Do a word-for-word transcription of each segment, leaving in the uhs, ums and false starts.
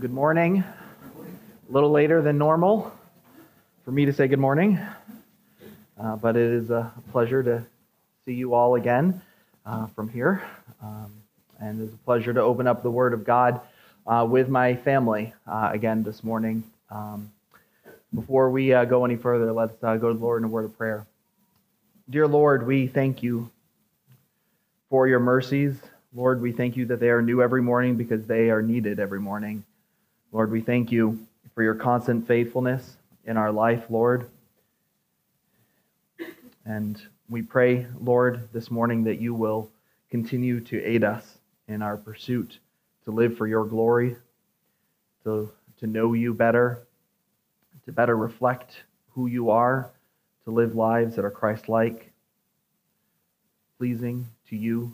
Good morning. A little later than normal for me to say good morning, uh, but it is a pleasure to see you all again uh, from here, um, and it's a pleasure to open up the Word of God uh, with my family uh, again this morning. Um, before we uh, go any further, let's uh, go to the Lord in a word of prayer. Dear Lord, we thank you for your mercies. Lord, we thank you that they are new every morning because they are needed every morning. Lord, we thank you for your constant faithfulness in our life, Lord. And we pray, Lord, this morning that you will continue to aid us in our pursuit to live for your glory, to, to know you better, to better reflect who you are, to live lives that are Christ-like, pleasing to you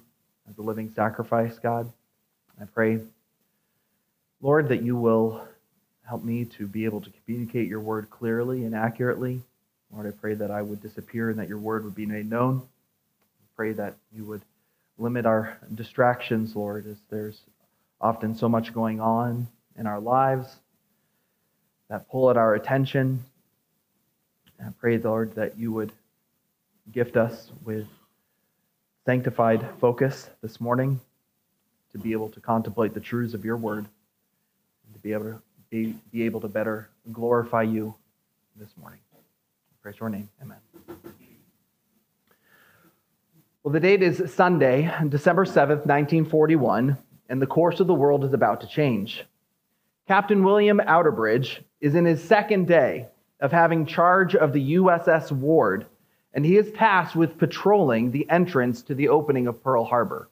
as a living sacrifice, God. I pray, Lord, that you will help me to be able to communicate your word clearly and accurately. Lord, I pray that I would disappear and that your word would be made known. I pray that you would limit our distractions, Lord, as there's often so much going on in our lives that pull at our attention. And I pray, Lord, that you would gift us with sanctified focus this morning to be able to contemplate the truths of your word and to be able to be, be able to better glorify you this morning. Praise your name. Amen. Well, the date is Sunday, December seventh, nineteen forty-one, and the course of the world is about to change. Captain William Outerbridge is in his second day of having charge of the U S S Ward, and he is tasked with patrolling the entrance to the opening of Pearl Harbor.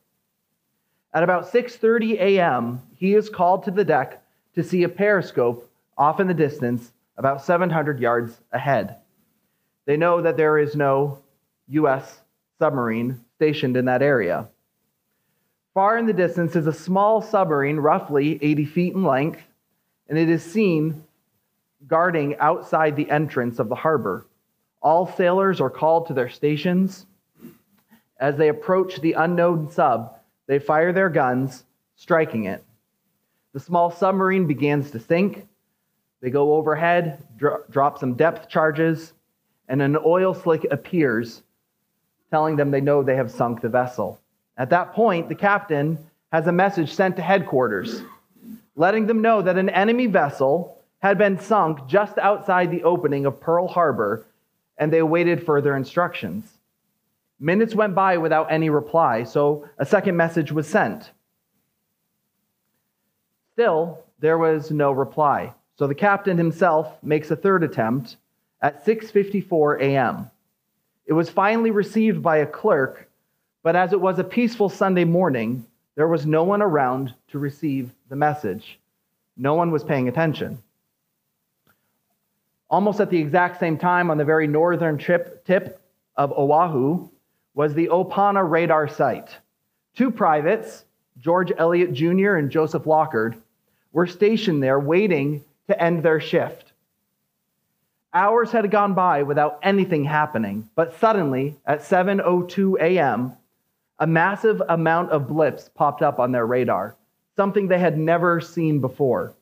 At about six thirty a.m., he is called to the deck to see a periscope off in the distance, about seven hundred yards ahead. They know that there is no U S submarine stationed in that area. Far in the distance is a small submarine, roughly eighty feet in length, and it is seen guarding outside the entrance of the harbor. All sailors are called to their stations. As they approach the unknown sub, they fire their guns, striking it. The small submarine begins to sink. They go overhead, dro- drop some depth charges, and an oil slick appears, telling them they know they have sunk the vessel. At that point, the captain has a message sent to headquarters, letting them know that an enemy vessel had been sunk just outside the opening of Pearl Harbor, and they awaited further instructions. Minutes went by without any reply, so a second message was sent. Still, there was no reply, so the captain himself makes a third attempt at six fifty-four a.m. It was finally received by a clerk, but as it was a peaceful Sunday morning, there was no one around to receive the message. No one was paying attention. Almost at the exact same time, on the very northern tip, tip of Oahu, was the Opana radar site. Two privates, George Elliott Junior and Joseph Lockard, were stationed there waiting to end their shift. Hours had gone by without anything happening, but suddenly, at seven oh two a.m., a massive amount of blips popped up on their radar, something they had never seen before.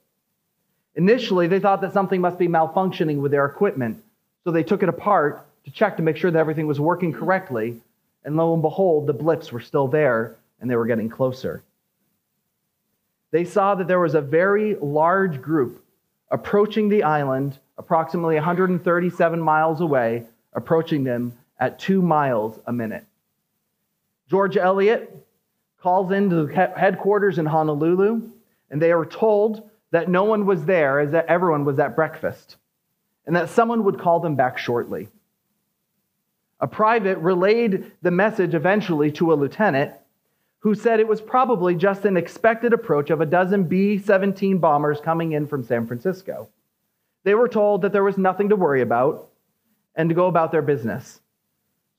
Initially, they thought that something must be malfunctioning with their equipment, so they took it apart to check to make sure that everything was working correctly, and lo and behold, the blips were still there, and they were getting closer. They saw that there was a very large group approaching the island, approximately one hundred thirty-seven miles away, approaching them at two miles a minute. George Elliott calls into the headquarters in Honolulu, and they are told that no one was there, as that everyone was at breakfast, and that someone would call them back shortly. A private relayed the message eventually to a lieutenant, who said it was probably just an expected approach of a dozen B seventeen bombers coming in from San Francisco. They were told that there was nothing to worry about and to go about their business.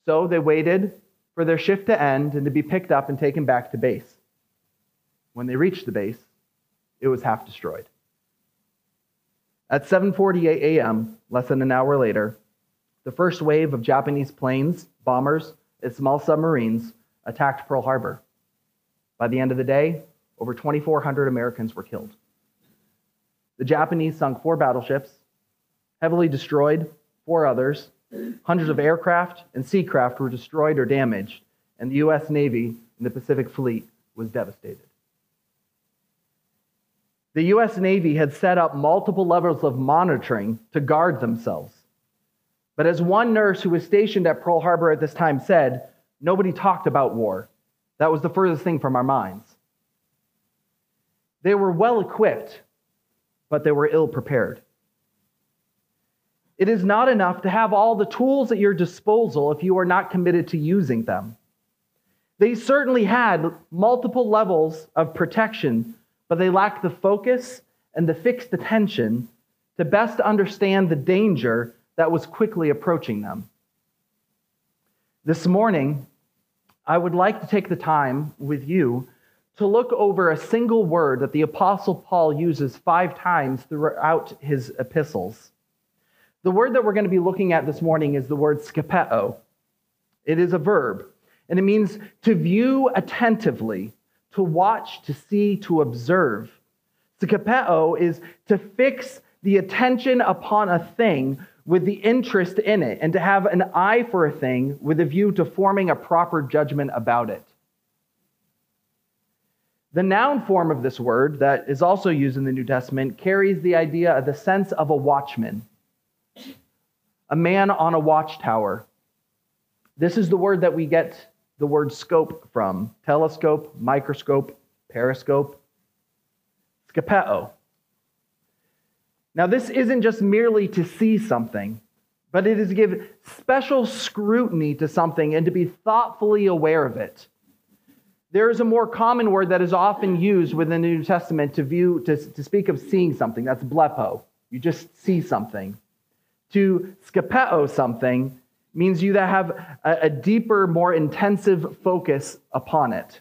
So they waited for their shift to end and to be picked up and taken back to base. When they reached the base, it was half destroyed. At seven forty-eight a.m., less than an hour later, the first wave of Japanese planes, bombers, and small submarines attacked Pearl Harbor. By the end of the day, over twenty-four hundred Americans were killed. The Japanese sunk four battleships, heavily destroyed four others. Hundreds of aircraft and seacraft were destroyed or damaged, and the U S Navy and the Pacific Fleet was devastated. The U S Navy had set up multiple levels of monitoring to guard themselves. But as one nurse who was stationed at Pearl Harbor at this time said, nobody talked about war. That was the furthest thing from our minds. They were well equipped, but they were ill prepared. It is not enough to have all the tools at your disposal if you are not committed to using them. They certainly had multiple levels of protection, but they lacked the focus and the fixed attention to best understand the danger that was quickly approaching them. This morning, I would like to take the time with you to look over a single word that the Apostle Paul uses five times throughout his epistles. The word that we're going to be looking at this morning is the word skepeo. It is a verb, and it means to view attentively, to watch, to see, to observe. Skepeo is to fix the attention upon a thing with the interest in it, and to have an eye for a thing with a view to forming a proper judgment about it. The noun form of this word that is also used in the New Testament carries the idea of the sense of a watchman. A man on a watchtower. This is the word that we get the word scope from. Telescope, microscope, periscope, skepeo. Now this isn't just merely to see something, but it is to give special scrutiny to something and to be thoughtfully aware of it. There is a more common word that is often used within the New Testament to view, to, to speak of seeing something. That's blepo. You just see something. To skepeo something means you that have a, a deeper, more intensive focus upon it.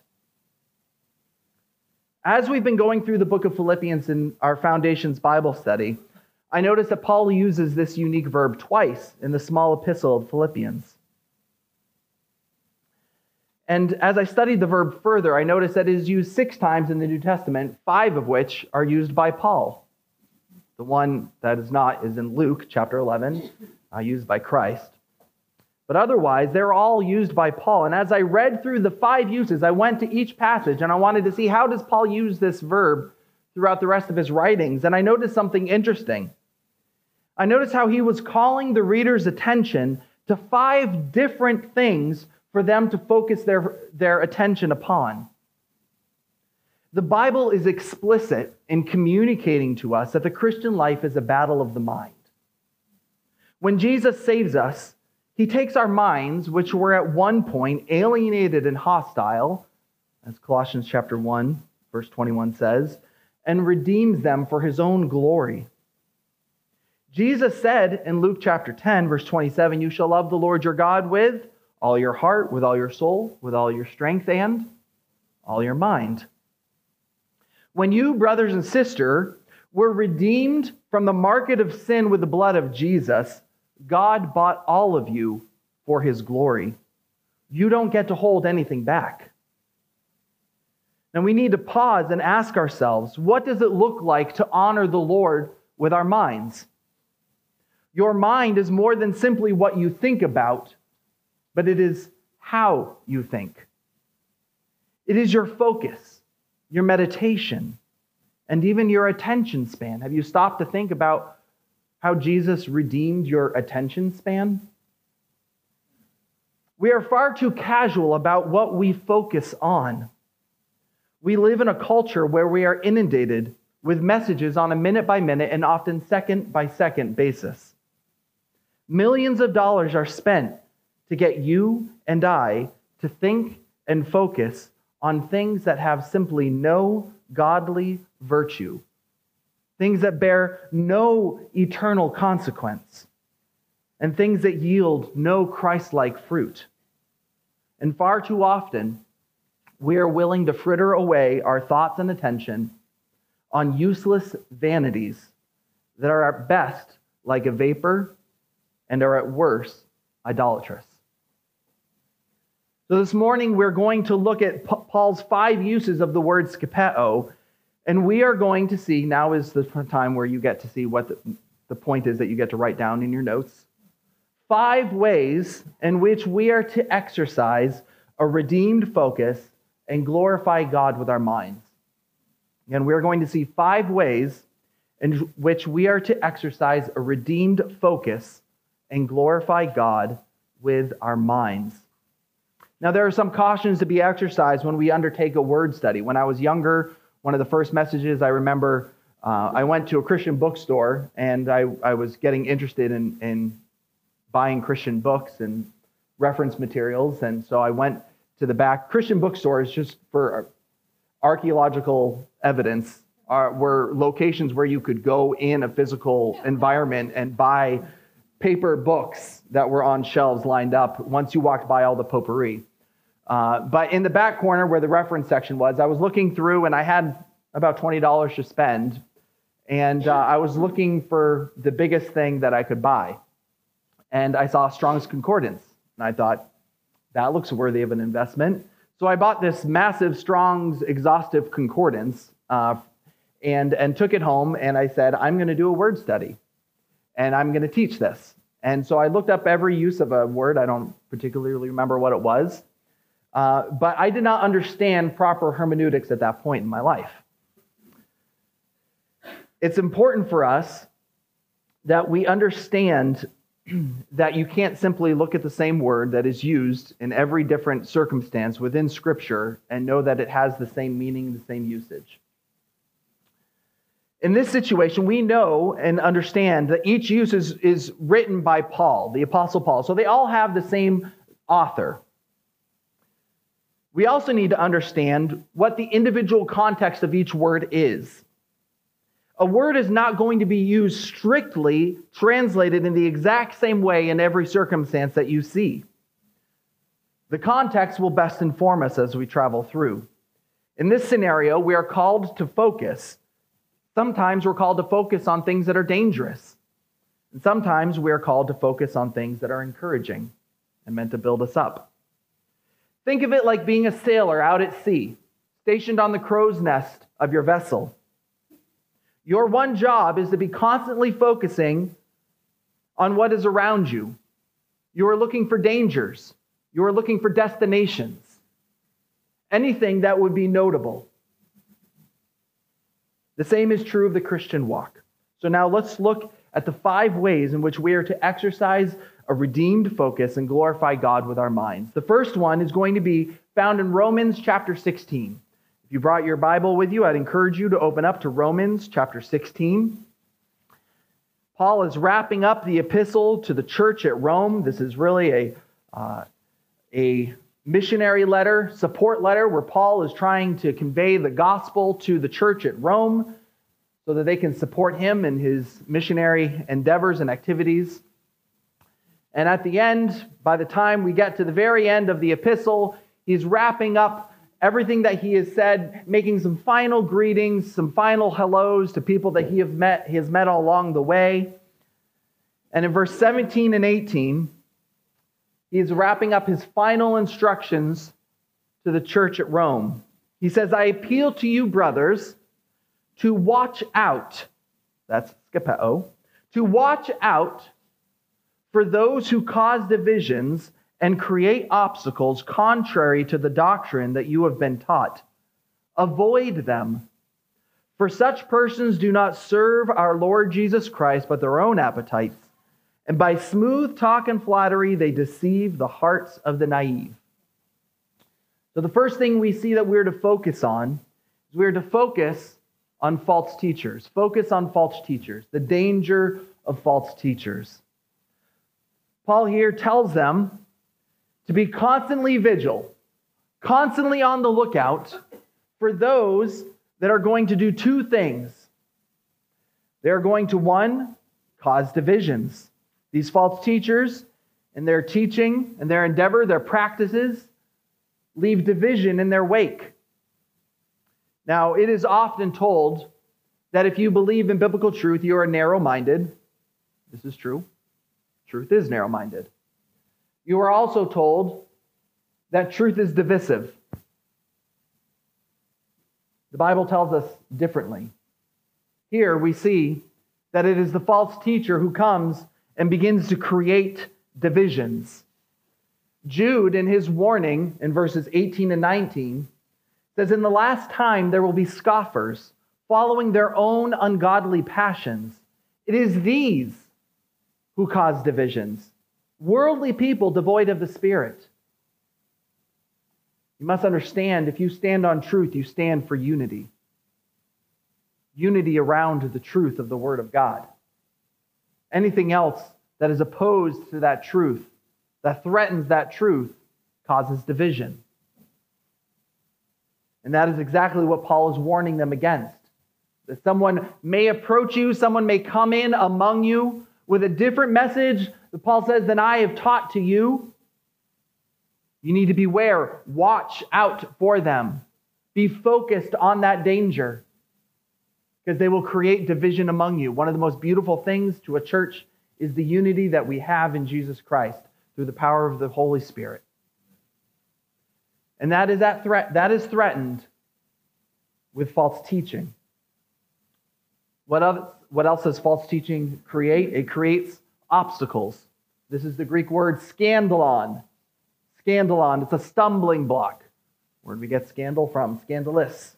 As we've been going through the book of Philippians in our Foundations Bible study, I noticed that Paul uses this unique verb twice in the small epistle of Philippians. And as I studied the verb further, I noticed that it is used six times in the New Testament, five of which are used by Paul. The one that is not is in Luke chapter eleven, uh, used by Christ. But otherwise, they're all used by Paul. And as I read through the five uses, I went to each passage and I wanted to see how does Paul use this verb throughout the rest of his writings. And I noticed something interesting. I noticed how he was calling the reader's attention to five different things for them to focus their, their attention upon. The Bible is explicit in communicating to us that the Christian life is a battle of the mind. When Jesus saves us, he takes our minds, which were at one point alienated and hostile, as Colossians chapter one, verse twenty-one says, and redeems them for his own glory. Jesus said in Luke chapter ten, verse twenty-seven, you shall love the Lord your God with all your heart, with all your soul, with all your strength, and all your mind. When you, brothers and sisters, were redeemed from the market of sin with the blood of Jesus, God bought all of you for his glory. You don't get to hold anything back. And we need to pause and ask ourselves, what does it look like to honor the Lord with our minds? Your mind is more than simply what you think about, but it is how you think. It is your focus, your meditation, and even your attention span. Have you stopped to think about how Jesus redeemed your attention span? We are far too casual about what we focus on. We live in a culture where we are inundated with messages on a minute-by-minute and often second-by-second basis. Millions of dollars are spent to get you and I to think and focus on things that have simply no godly virtue, things that bear no eternal consequence, and things that yield no Christ-like fruit. And far too often, we are willing to fritter away our thoughts and attention on useless vanities that are at best like a vapor and are at worst idolatrous. So this morning, we're going to look at Paul's five uses of the word skepeo And we are going to see, now is the time where you get to see what the, the point is that you get to write down in your notes. Five ways in which we are to exercise a redeemed focus and glorify God with our minds. And we're going to see five ways in which we are to exercise a redeemed focus and glorify God with our minds. Now, there are some cautions to be exercised when we undertake a word study. When I was younger, one of the first messages I remember, uh, I went to a Christian bookstore, and I, I was getting interested in, in buying Christian books and reference materials. And so I went to the back. Christian bookstores, just for archaeological evidence, are, were locations where you could go in a physical environment and buy paper books that were on shelves lined up once you walked by all the potpourri. Uh, but in the back corner where the reference section was, I was looking through, and I had about twenty dollars to spend. And uh, I was looking for the biggest thing that I could buy. And I saw Strong's Concordance. And I thought, that looks worthy of an investment. So I bought this massive Strong's Exhaustive Concordance uh, and, and took it home. And I said, I'm going to do a word study. And I'm going to teach this. And so I looked up every use of a word. I don't particularly remember what it was. Uh, but I did not understand proper hermeneutics at that point in my life. It's important for us that we understand that you can't simply look at the same word that is used in every different circumstance within Scripture and know that it has the same meaning, the same usage. In this situation, we know and understand that each use is, is written by Paul, the Apostle Paul. So they all have the same author. We also need to understand what the individual context of each word is. A word is not going to be used strictly, translated in the exact same way in every circumstance that you see. The context will best inform us as we travel through. In this scenario, we are called to focus. Sometimes we're called to focus on things that are dangerous. And sometimes we are called to focus on things that are encouraging and meant to build us up. Think of it like being a sailor out at sea, stationed on the crow's nest of your vessel. Your one job is to be constantly focusing on what is around you. You are looking for dangers. You are looking for destinations. Anything that would be notable. The same is true of the Christian walk. So now let's look at the five ways in which we are to exercise a redeemed focus and glorify God with our minds. The first one is going to be found in Romans chapter sixteen. If you brought your Bible with you, I'd encourage you to open up to Romans chapter sixteen. Paul is wrapping up the epistle to the church at Rome. This is really a, uh, a missionary letter, support letter, where Paul is trying to convey the gospel to the church at Rome so that they can support him in his missionary endeavors and activities. And at the end, by the time we get to the very end of the epistle, he's wrapping up everything that he has said, making some final greetings, some final hellos to people that he have met, he has met all along the way. And in verse seventeen and eighteen, he is wrapping up his final instructions to the church at Rome. He says, I appeal to you, brothers, to watch out. That's skepeo. To watch out for those who cause divisions and create obstacles contrary to the doctrine that you have been taught. Avoid them. For such persons do not serve our Lord Jesus Christ, but their own appetites. And by smooth talk and flattery, they deceive the hearts of the naive. So the first thing we see that we're to focus on is we're to focus on false teachers. Focus on false teachers. The danger of false teachers. Paul here tells them to be constantly vigilant, constantly on the lookout for those that are going to do two things. They're going to, one, cause divisions. These false teachers and their teaching and their endeavor, their practices, leave division in their wake. Now, it is often told that if you believe in biblical truth, you are narrow-minded. This is true. Truth is narrow-minded. You are also told that truth is divisive. The Bible tells us differently. Here we see that it is the false teacher who comes and begins to create divisions. Jude, in his warning in verses eighteen and nineteen, says, "In the last time there will be scoffers, following their own ungodly passions. It is these who cause divisions, worldly people devoid of the Spirit." You must understand, if you stand on truth, you stand for unity. Unity around the truth of the Word of God. Anything else that is opposed to that truth, that threatens that truth, causes division. And that is exactly what Paul is warning them against. That someone may approach you, someone may come in among you with a different message, that Paul says, than I have taught to you. You need to beware, watch out for them. Be focused on that danger, because they will create division among you. One of the most beautiful things to a church is the unity that we have in Jesus Christ through the power of the Holy Spirit. And that is that threat that is threatened with false teaching. What else, what else does false teaching create? It creates obstacles. This is the Greek word scandalon. Scandalon, it's a stumbling block. Where did we get scandal from? Scandalous.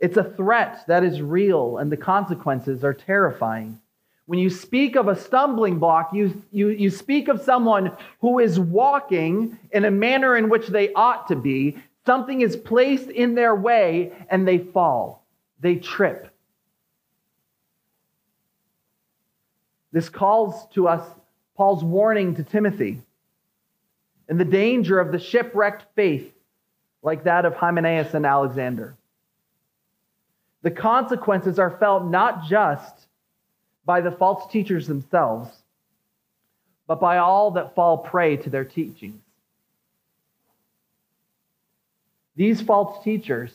It's a threat that is real, and the consequences are terrifying. When you speak of a stumbling block, you, you, you speak of someone who is walking in a manner in which they ought to be. Something is placed in their way, and they fall. They trip. This calls to us Paul's warning to Timothy and the danger of the shipwrecked faith like that of Hymenaeus and Alexander. The consequences are felt not just by the false teachers themselves, but by all that fall prey to their teachings. These false teachers,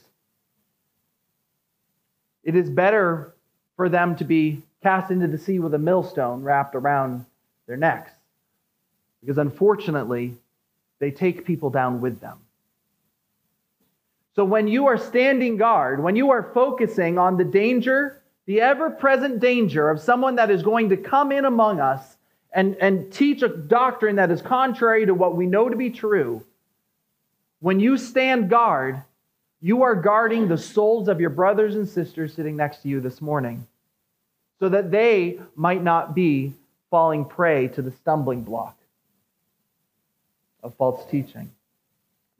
it is better for them to be cast into the sea with a millstone wrapped around their necks, because unfortunately, they take people down with them. So when you are standing guard, when you are focusing on the danger, the ever-present danger of someone that is going to come in among us and, and teach a doctrine that is contrary to what we know to be true, when you stand guard, you are guarding the souls of your brothers and sisters sitting next to you this morning, so that they might not be falling prey to the stumbling block of false teaching.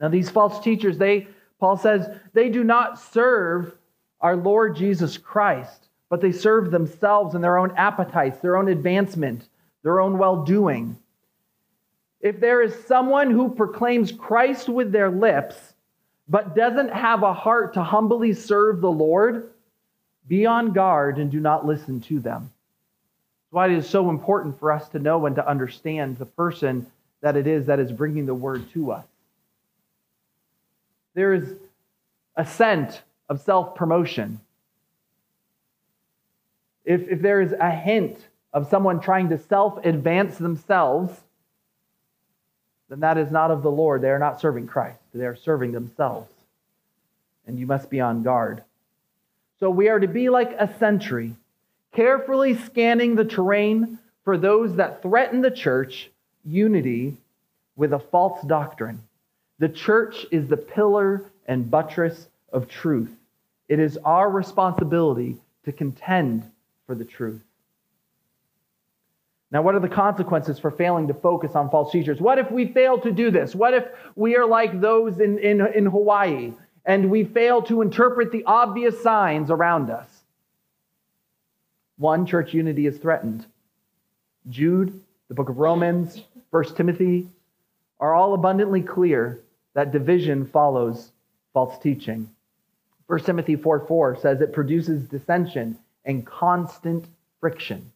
Now, these false teachers, they, Paul says, they do not serve our Lord Jesus Christ, but they serve themselves and their own appetites, their own advancement, their own well-doing. If there is someone who proclaims Christ with their lips, but doesn't have a heart to humbly serve the Lord, be on guard and do not listen to them. That's why it is so important for us to know and to understand the person that it is that is bringing the word to us. There is a scent of self-promotion. If, if there is a hint of someone trying to self-advance themselves, then that is not of the Lord. They are not serving Christ. They are serving themselves. And you must be on guard. So we are to be like a sentry, carefully scanning the terrain for those that threaten the church unity with a false doctrine. The church is the pillar and buttress of truth. It is our responsibility to contend for the truth. Now, what are the consequences for failing to focus on false teachers? What if we fail to do this? What if we are like those in, in, in Hawaii and we fail to interpret the obvious signs around us? One, church unity is threatened. Jude, the book of Romans, First Timothy are all abundantly clear that division follows false teaching. First Timothy four four says it produces dissension and constant friction.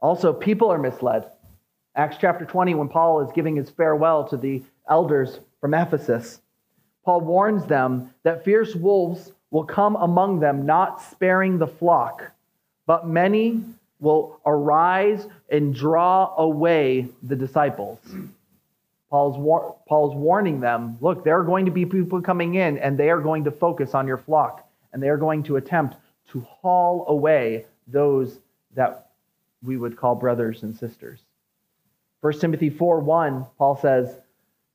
Also, people are misled. Acts chapter twenty, when Paul is giving his farewell to the elders from Ephesus, Paul warns them that fierce wolves will come among them, not sparing the flock, but many will arise and draw away the disciples. Paul's, war- Paul's warning them, look, there are going to be people coming in and they are going to focus on your flock and they are going to attempt to haul away those that we would call brothers and sisters. First Timothy four one, Paul says,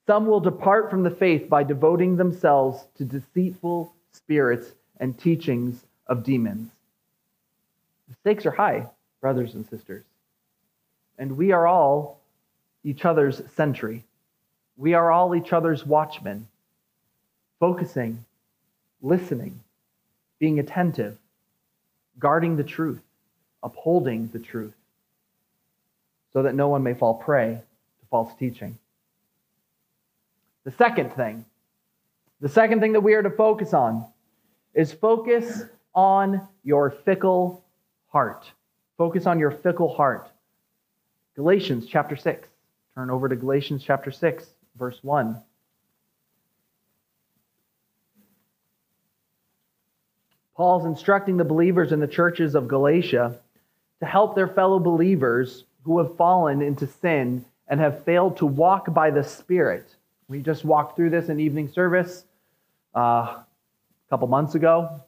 some will depart from the faith by devoting themselves to deceitful spirits and teachings of demons. The stakes are high, brothers and sisters. And we are all each other's sentry. We are all each other's watchmen, focusing, listening, being attentive, guarding the truth, upholding the truth, so that no one may fall prey to false teaching. The second thing, the second thing that we are to focus on is focus on your fickle heart. Focus on your fickle heart. Galatians chapter six. Turn over to Galatians chapter six, verse one. Paul's instructing the believers in the churches of Galatia to help their fellow believers who have fallen into sin and have failed to walk by the Spirit. We just walked through this in evening service uh, a couple months ago.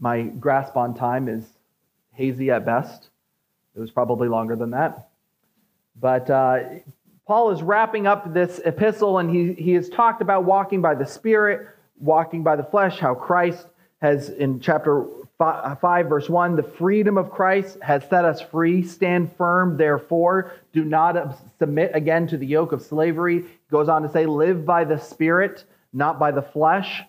My grasp on time is hazy at best. It was probably longer than that. But uh, Paul is wrapping up this epistle, and he, he has talked about walking by the Spirit, walking by the flesh, how Christ has, in chapter five, verse one, the freedom of Christ has set us free. Stand firm, therefore. Do not submit again to the yoke of slavery. He goes on to say, live by the Spirit, not by the flesh.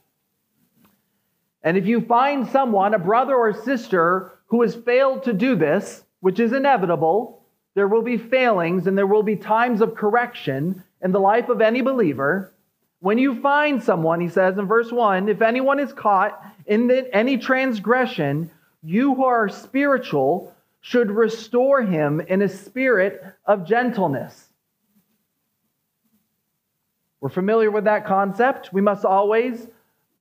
And if you find someone, a brother or sister, who has failed to do this, which is inevitable, there will be failings and there will be times of correction in the life of any believer. When you find someone, he says in verse one, if anyone is caught in the, any transgression, you who are spiritual should restore him in a spirit of gentleness. We're familiar with that concept. We must always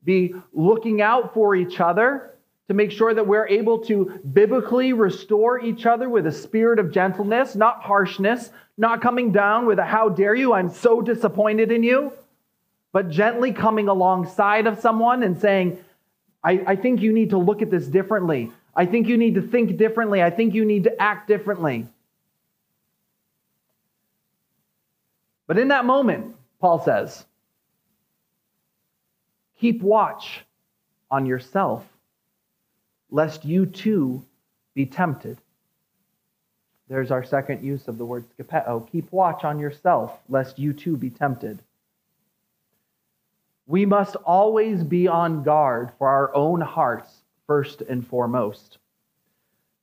be looking out for each other to make sure that we're able to biblically restore each other with a spirit of gentleness, not harshness, not coming down with a how dare you, I'm so disappointed in you, but gently coming alongside of someone and saying, I, I think you need to look at this differently. I think you need to think differently. I think you need to act differently. But in that moment, Paul says, keep watch on yourself, lest you too be tempted. There's our second use of the word skepeo. Keep watch on yourself, lest you too be tempted. We must always be on guard for our own hearts, first and foremost.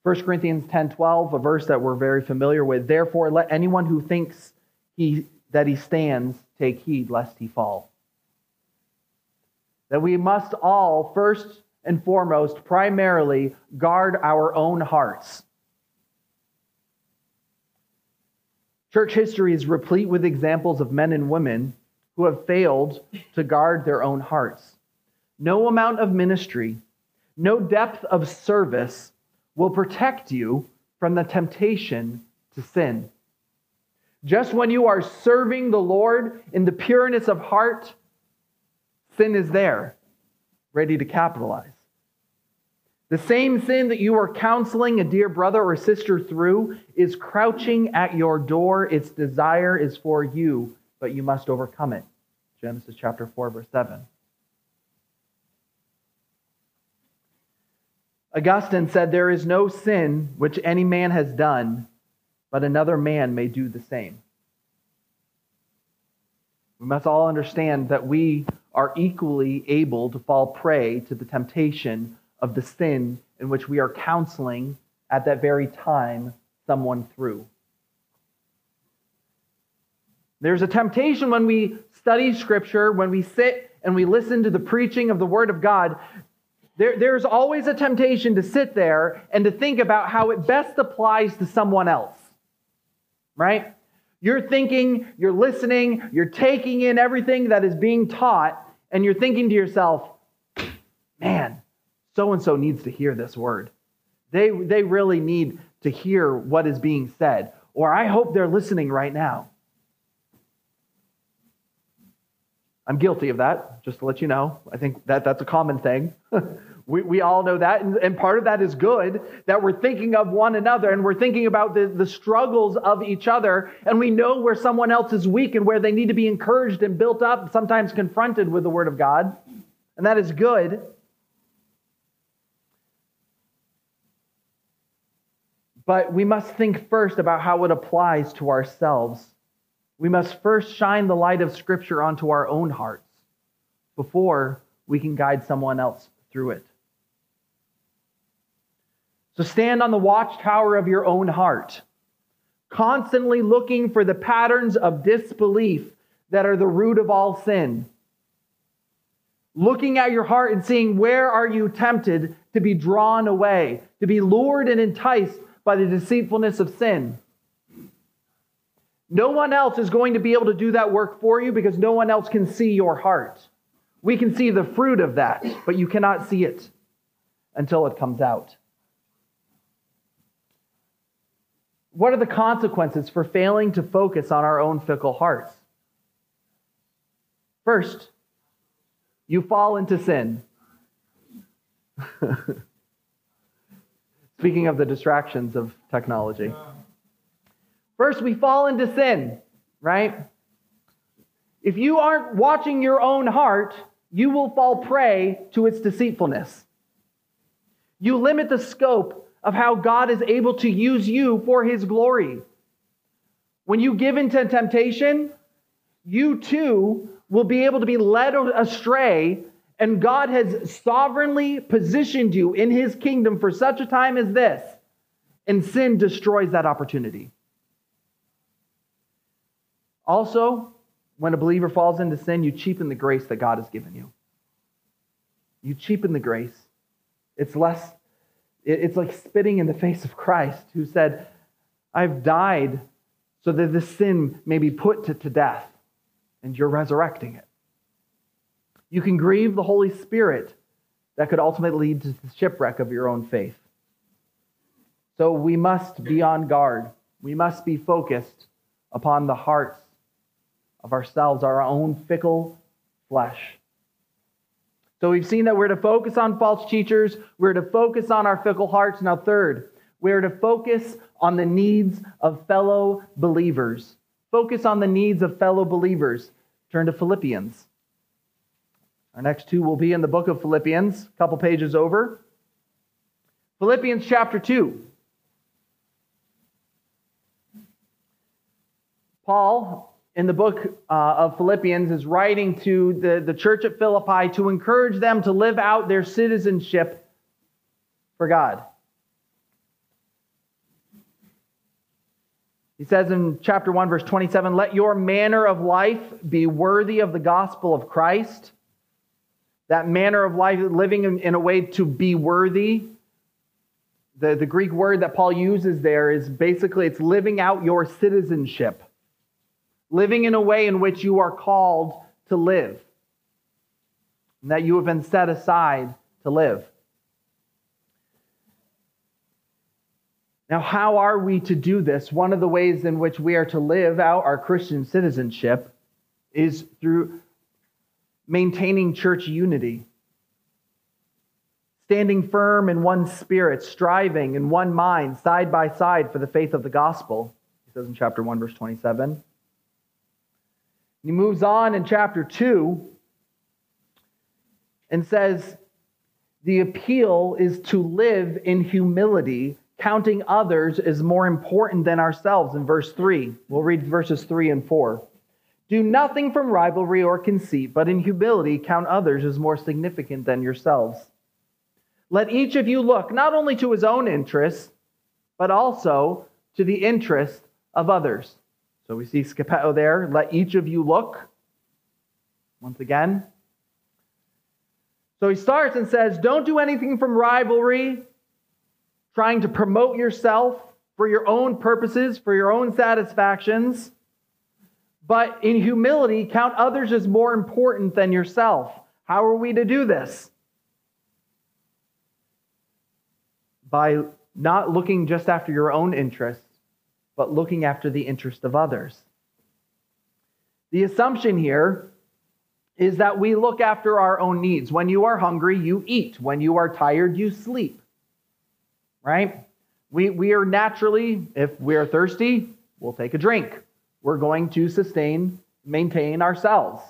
First Corinthians ten twelve, a verse that we're very familiar with. Therefore, let anyone who thinks he that he stands take heed, lest he fall. That we must all, first and foremost, primarily guard our own hearts. Church history is replete with examples of men and women who have failed to guard their own hearts. No amount of ministry, no depth of service will protect you from the temptation to sin. Just when you are serving the Lord in the pureness of heart, sin is there, ready to capitalize. The same sin that you are counseling a dear brother or sister through is crouching at your door. Its desire is for you, but you must overcome it. Genesis chapter four, verse seven. Augustine said, there is no sin which any man has done, but another man may do the same. We must all understand that we are equally able to fall prey to the temptation of the sin in which we are counseling at that very time someone through. There's a temptation when we study Scripture, when we sit and we listen to the preaching of the Word of God, there, there's always a temptation to sit there and to think about how it best applies to someone else, right? You're thinking, you're listening, you're taking in everything that is being taught, and you're thinking to yourself, man, so-and-so needs to hear this word. They, they really need to hear what is being said. Or I hope they're listening right now. I'm guilty of that, just to let you know. I think that that's a common thing. we, we all know that. And, and part of that is good, that we're thinking of one another and we're thinking about the, the struggles of each other. And we know where someone else is weak and where they need to be encouraged and built up, sometimes confronted with the Word of God. And that is good. But we must think first about how it applies to ourselves. We must first shine the light of Scripture onto our own hearts before we can guide someone else through it. So stand on the watchtower of your own heart, constantly looking for the patterns of disbelief that are the root of all sin. Looking at your heart and seeing where are you tempted to be drawn away, to be lured and enticed by the deceitfulness of sin. No one else is going to be able to do that work for you because no one else can see your heart. We can see the fruit of that, but you cannot see it until it comes out. What are the consequences for failing to focus on our own fickle hearts? First, you fall into sin. Speaking of the distractions of technology. First, we fall into sin, right? If you aren't watching your own heart, you will fall prey to its deceitfulness. You limit the scope of how God is able to use you for His glory. When you give in to temptation, you too will be able to be led astray. And God has sovereignly positioned you in His kingdom for such a time as this. And sin destroys that opportunity. Also, when a believer falls into sin, you cheapen the grace that God has given you. You cheapen the grace. It's less, it's like spitting in the face of Christ, who said, I've died so that this sin may be put to, to death, and you're resurrecting it. You can grieve the Holy Spirit that could ultimately lead to the shipwreck of your own faith. So we must be on guard. We must be focused upon the hearts of ourselves, our own fickle flesh. So we've seen that we're to focus on false teachers. We're to focus on our fickle hearts. Now, third, we're to focus on the needs of fellow believers. Focus on the needs of fellow believers. Turn to Philippians. Our next two will be in the book of Philippians, a couple pages over. Philippians chapter two. Paul, in the book uh, of Philippians, is writing to the, the church at Philippi to encourage them to live out their citizenship for God. He says in chapter one, verse twenty-seven, "Let your manner of life be worthy of the gospel of Christ." That manner of life, living in, in a way to be worthy. The, the Greek word that Paul uses there is basically, it's living out your citizenship. Living in a way in which you are called to live. And that you have been set aside to live. Now, how are we to do this? One of the ways in which we are to live out our Christian citizenship is through maintaining church unity, standing firm in one spirit, striving in one mind, side by side for the faith of the gospel. He says in chapter one, verse twenty-seven. He moves on in chapter two and says, the appeal is to live in humility, counting others as more important than ourselves. In verse three, we'll read verses three and four. Do nothing from rivalry or conceit, but in humility count others as more significant than yourselves. Let each of you look not only to his own interests, but also to the interest of others. So we see skepeo there. Let each of you look. Once again. So he starts and says, don't do anything from rivalry, trying to promote yourself for your own purposes, for your own satisfactions. But in humility, count others as more important than yourself. How are we to do this? By not looking just after your own interests, but looking after the interest of others. The assumption here is that we look after our own needs. When you are hungry, you eat. When you are tired, you sleep. Right? We, we are naturally, if we are thirsty, we'll take a drink. We're going to sustain, maintain ourselves.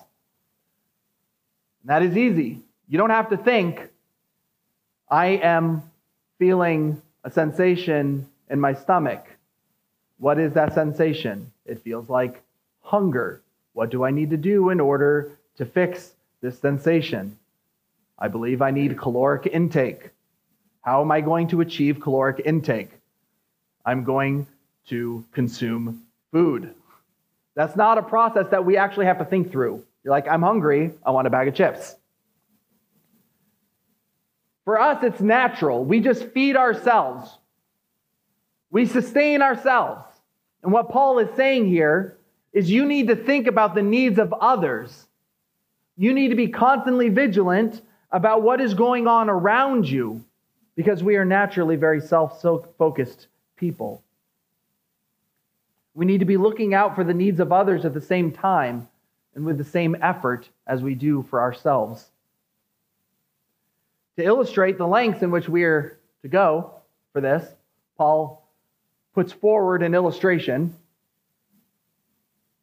And that is easy. You don't have to think, I am feeling a sensation in my stomach. What is that sensation? It feels like hunger. What do I need to do in order to fix this sensation? I believe I need caloric intake. How am I going to achieve caloric intake? I'm going to consume food. That's not a process that we actually have to think through. You're like, I'm hungry. I want a bag of chips. For us, it's natural. We just feed ourselves. We sustain ourselves. And what Paul is saying here is you need to think about the needs of others. You need to be constantly vigilant about what is going on around you, because we are naturally very self-focused people. We need to be looking out for the needs of others at the same time and with the same effort as we do for ourselves. To illustrate the lengths in which we are to go for this, Paul puts forward an illustration.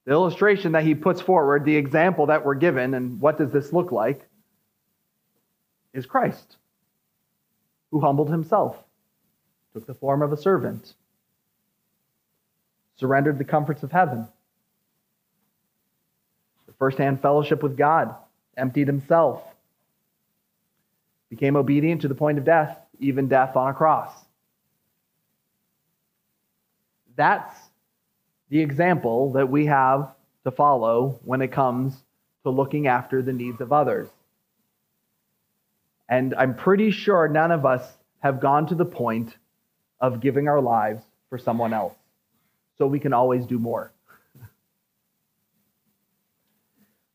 The illustration that he puts forward, the example that we're given, and what does this look like, is Christ, who humbled himself, took the form of a servant, surrendered the comforts of heaven, the first-hand fellowship with God, emptied himself, became obedient to the point of death, even death on a cross. That's the example that we have to follow when it comes to looking after the needs of others. And I'm pretty sure none of us have gone to the point of giving our lives for someone else, so we can always do more.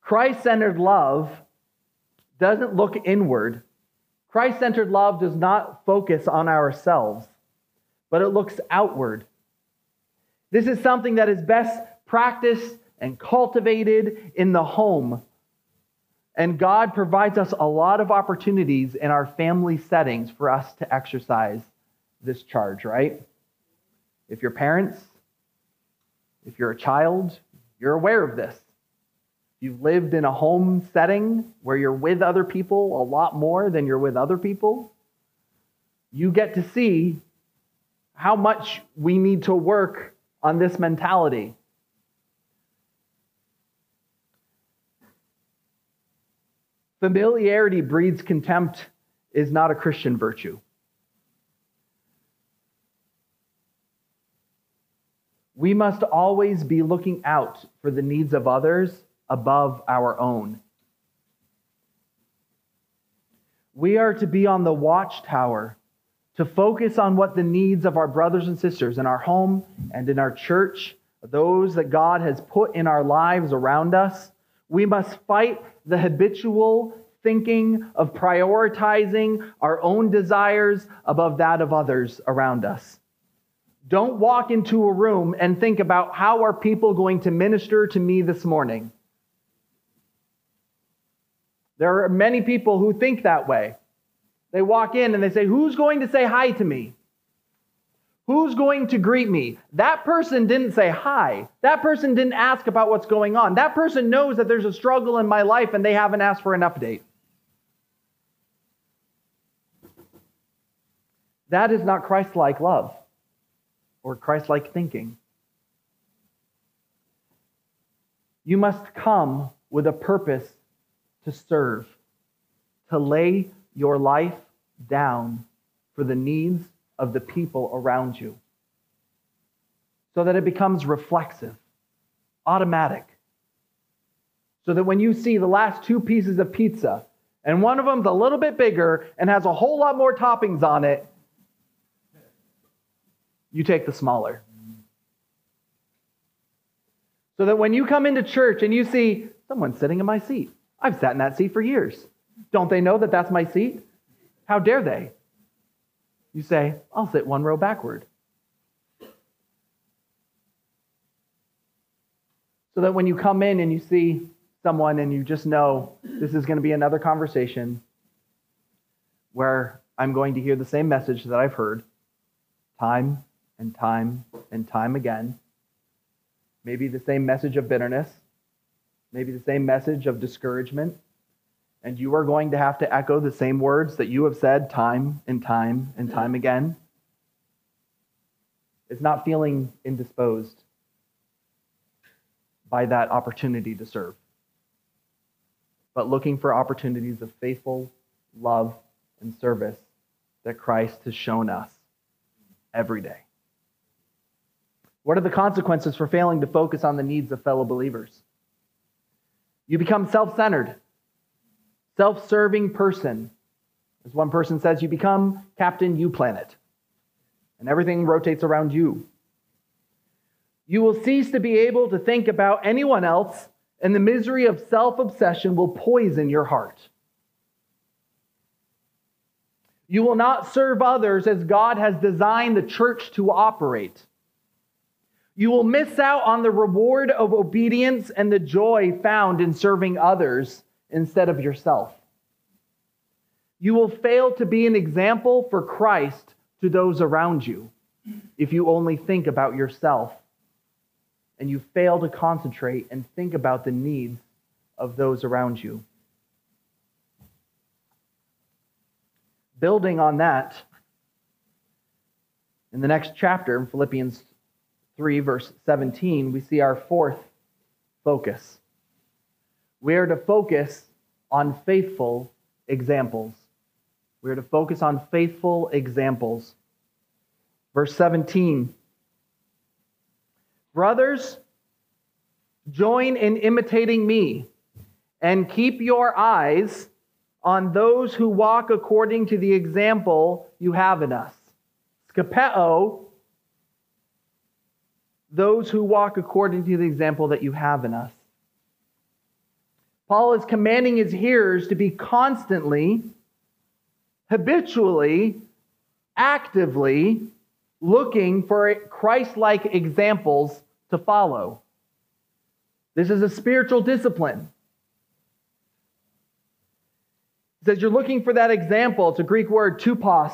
Christ-centered love doesn't look inward. Christ-centered love does not focus on ourselves, but it looks outward. This is something that is best practiced and cultivated in the home. And God provides us a lot of opportunities in our family settings for us to exercise this charge, right? If you're parents, if you're a child, you're aware of this. You've lived in a home setting where you're with other people a lot more than you're with other people. You get to see how much we need to work on this mentality. Familiarity breeds contempt is not a Christian virtue. We must always be looking out for the needs of others above our own. We are to be on the watchtower, to focus on what the needs of our brothers and sisters in our home and in our church, those that God has put in our lives around us. We must fight the habitual thinking of prioritizing our own desires above that of others around us. Don't walk into a room and think about how are people going to minister to me this morning. There are many people who think that way. They walk in and they say, who's going to say hi to me? Who's going to greet me? That person didn't say hi. That person didn't ask about what's going on. That person knows that there's a struggle in my life and they haven't asked for an update. That is not Christ-like love or Christ-like thinking. You must come with a purpose to serve, to lay your life down for the needs of the people around you, so that it becomes reflexive, automatic, so that when you see the last two pieces of pizza, and one of them's a little bit bigger and has a whole lot more toppings on it, you take the smaller. So that when you come into church and you see someone sitting in my seat, I've sat in that seat for years. Don't they know that that's my seat? How dare they? You say, I'll sit one row backward. So that when you come in and you see someone and you just know this is going to be another conversation where I'm going to hear the same message that I've heard time and time and time again. Maybe the same message of bitterness, maybe the same message of discouragement, and you are going to have to echo the same words that you have said time and time and time again. It's not feeling indisposed by that opportunity to serve, but looking for opportunities of faithful love and service that Christ has shown us every day. What are the consequences for failing to focus on the needs of fellow believers? You become self-centered, self-serving person. As one person says, you become Captain You Planet, and everything rotates around you. You will cease to be able to think about anyone else, and the misery of self-obsession will poison your heart. You will not serve others as God has designed the church to operate. You will miss out on the reward of obedience and the joy found in serving others instead of yourself. You will fail to be an example for Christ to those around you if you only think about yourself and you fail to concentrate and think about the needs of those around you. Building on that, in the next chapter, in Philippians three, verse seventeen, we see our fourth focus. We are to focus on faithful examples. We are to focus on faithful examples. Verse seventeen, brothers, join in imitating me and keep your eyes on those who walk according to the example you have in us. Skepeo, those who walk according to the example that you have in us. Paul is commanding his hearers to be constantly, habitually, actively looking for Christ-like examples to follow. This is a spiritual discipline. That you're looking for that example. It's a Greek word, tupos,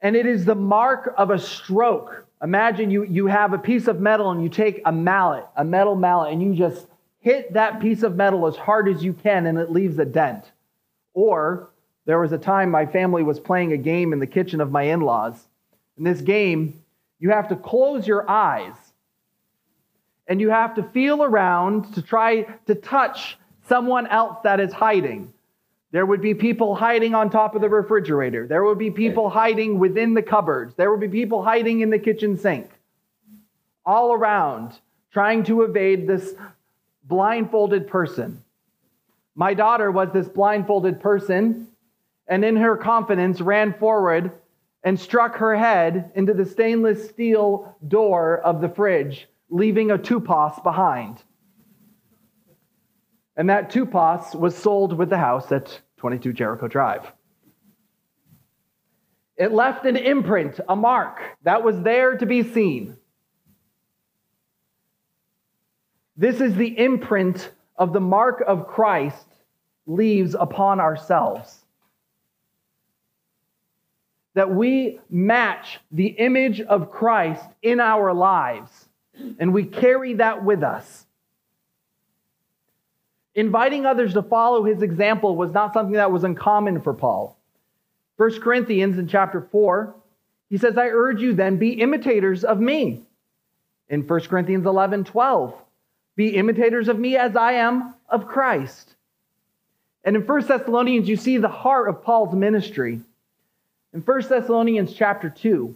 and it is the mark of a stroke. Imagine you, you have a piece of metal and you take a mallet, a metal mallet, and you just hit that piece of metal as hard as you can and it leaves a dent. Or there was a time my family was playing a game in the kitchen of my in-laws. In this game, you have to close your eyes and you have to feel around to try to touch someone else that is hiding. There would be people hiding on top of the refrigerator. There would be people hiding within the cupboards. There would be people hiding in the kitchen sink. All around, trying to evade this blindfolded person. My daughter was this blindfolded person, and in her confidence ran forward and struck her head into the stainless steel door of the fridge, leaving a tupos behind. And that tupos was sold with the house at twenty-two Jericho Drive. It left an imprint, a mark that was there to be seen. This is the imprint of the mark of Christ leaves upon ourselves. That we match the image of Christ in our lives, and we carry that with us. Inviting others to follow his example was not something that was uncommon for Paul. First Corinthians in chapter four, he says, I urge you then, be imitators of me. In First Corinthians eleven, twelve, be imitators of me as I am of Christ. And in First Thessalonians, you see the heart of Paul's ministry. In First Thessalonians chapter two,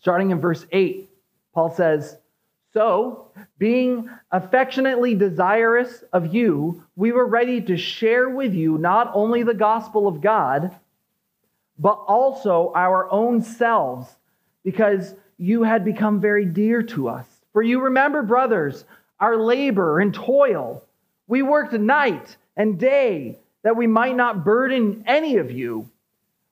starting in verse eight, Paul says, so, being affectionately desirous of you, we were ready to share with you not only the gospel of God, but also our own selves, because you had become very dear to us. For you remember, brothers, our labor and toil. We worked night and day that we might not burden any of you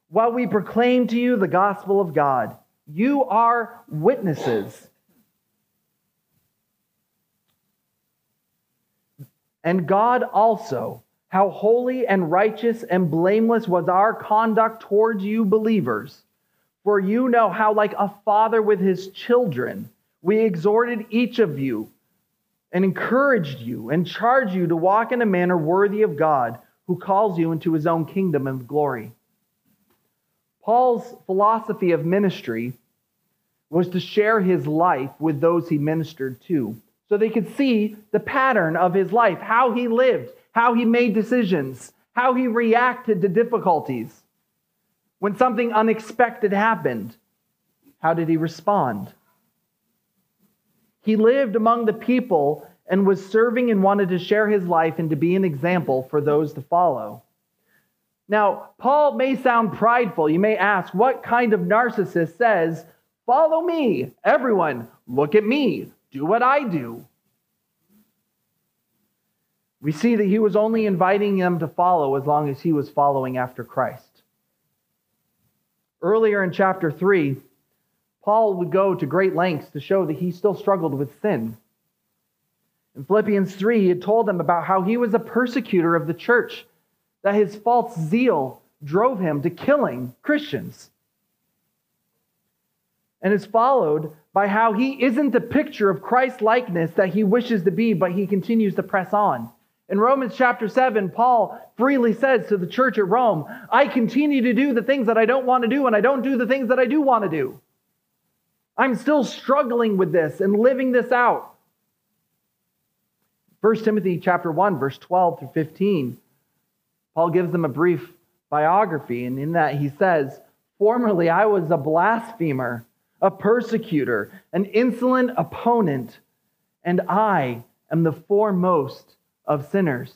while we proclaim to you the gospel of God. You are witnesses. And God also, how holy and righteous and blameless was our conduct towards you believers. For you know how, like a father with his children, we exhorted each of you and encouraged you and charged you to walk in a manner worthy of God, who calls you into his own kingdom of glory. Paul's philosophy of ministry was to share his life with those he ministered to, so they could see the pattern of his life, how he lived, how he made decisions, how he reacted to difficulties. When something unexpected happened, how did he respond? He lived among the people and was serving and wanted to share his life and to be an example for those to follow. Now, Paul may sound prideful. You may ask, what kind of narcissist says, follow me, everyone, look at me, do what I do? We see that he was only inviting them to follow as long as he was following after Christ. Earlier in chapter three, Paul would go to great lengths to show that he still struggled with sin. In Philippians three, he had told them about how he was a persecutor of the church, that his false zeal drove him to killing Christians. And is followed by how he isn't the picture of Christ likeness that he wishes to be, but he continues to press on. In Romans chapter seven, Paul freely says to the church at Rome, I continue to do the things that I don't want to do, and I don't do the things that I do want to do. I'm still struggling with this and living this out. First Timothy chapter one, verse twelve through fifteen, Paul gives them a brief biography, and in that he says, formerly I was a blasphemer, a persecutor, an insolent opponent, and I am the foremost of sinners.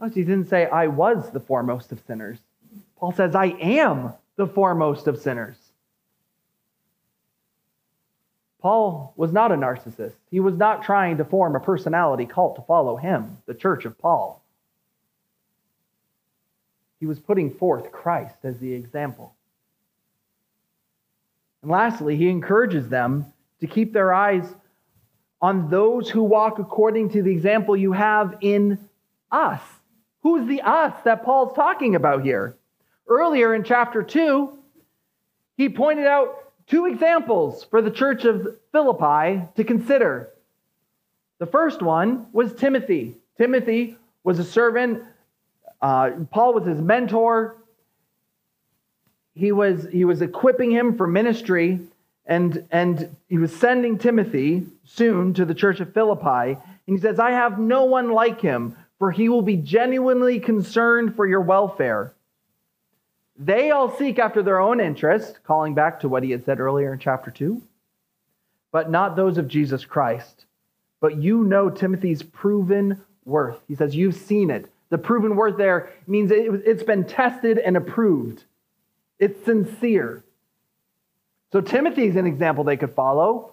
Notice he didn't say I was the foremost of sinners. Paul says, I am the foremost of sinners. Paul was not a narcissist. He was not trying to form a personality cult to follow him, the church of Paul. He was putting forth Christ as the example. And lastly, he encourages them to keep their eyes on those who walk according to the example you have in us. Who's the us that Paul's talking about here? Earlier in chapter two, he pointed out two examples for the church of Philippi to consider. The first one was Timothy. Timothy was a servant. Uh, Paul was his mentor. He was, he was equipping him for ministry, and, and he was sending Timothy soon to the church of Philippi. And he says, I have no one like him, for he will be genuinely concerned for your welfare. They all seek after their own interest, calling back to what he had said earlier in chapter two, but not those of Jesus Christ. But you know Timothy's proven worth. He says, you've seen it. The proven worth there means it's been tested and approved. It's sincere. So Timothy's an example they could follow.